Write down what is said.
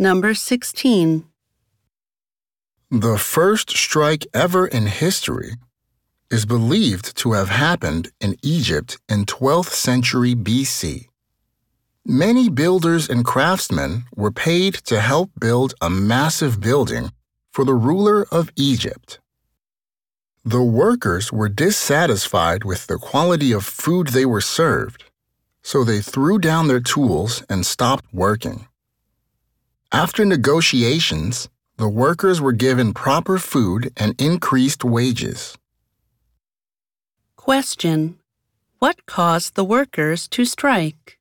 Number 16. The first strike ever in history is believed to have happened in Egypt in 12th century BC. Many builders and craftsmen were paid to help build a massive building for the ruler of Egypt. The workers were dissatisfied with the quality of food they were served, so they threw down their tools and stopped working. After negotiations, the workers were given proper food and increased wages. Question: What caused the workers to strike?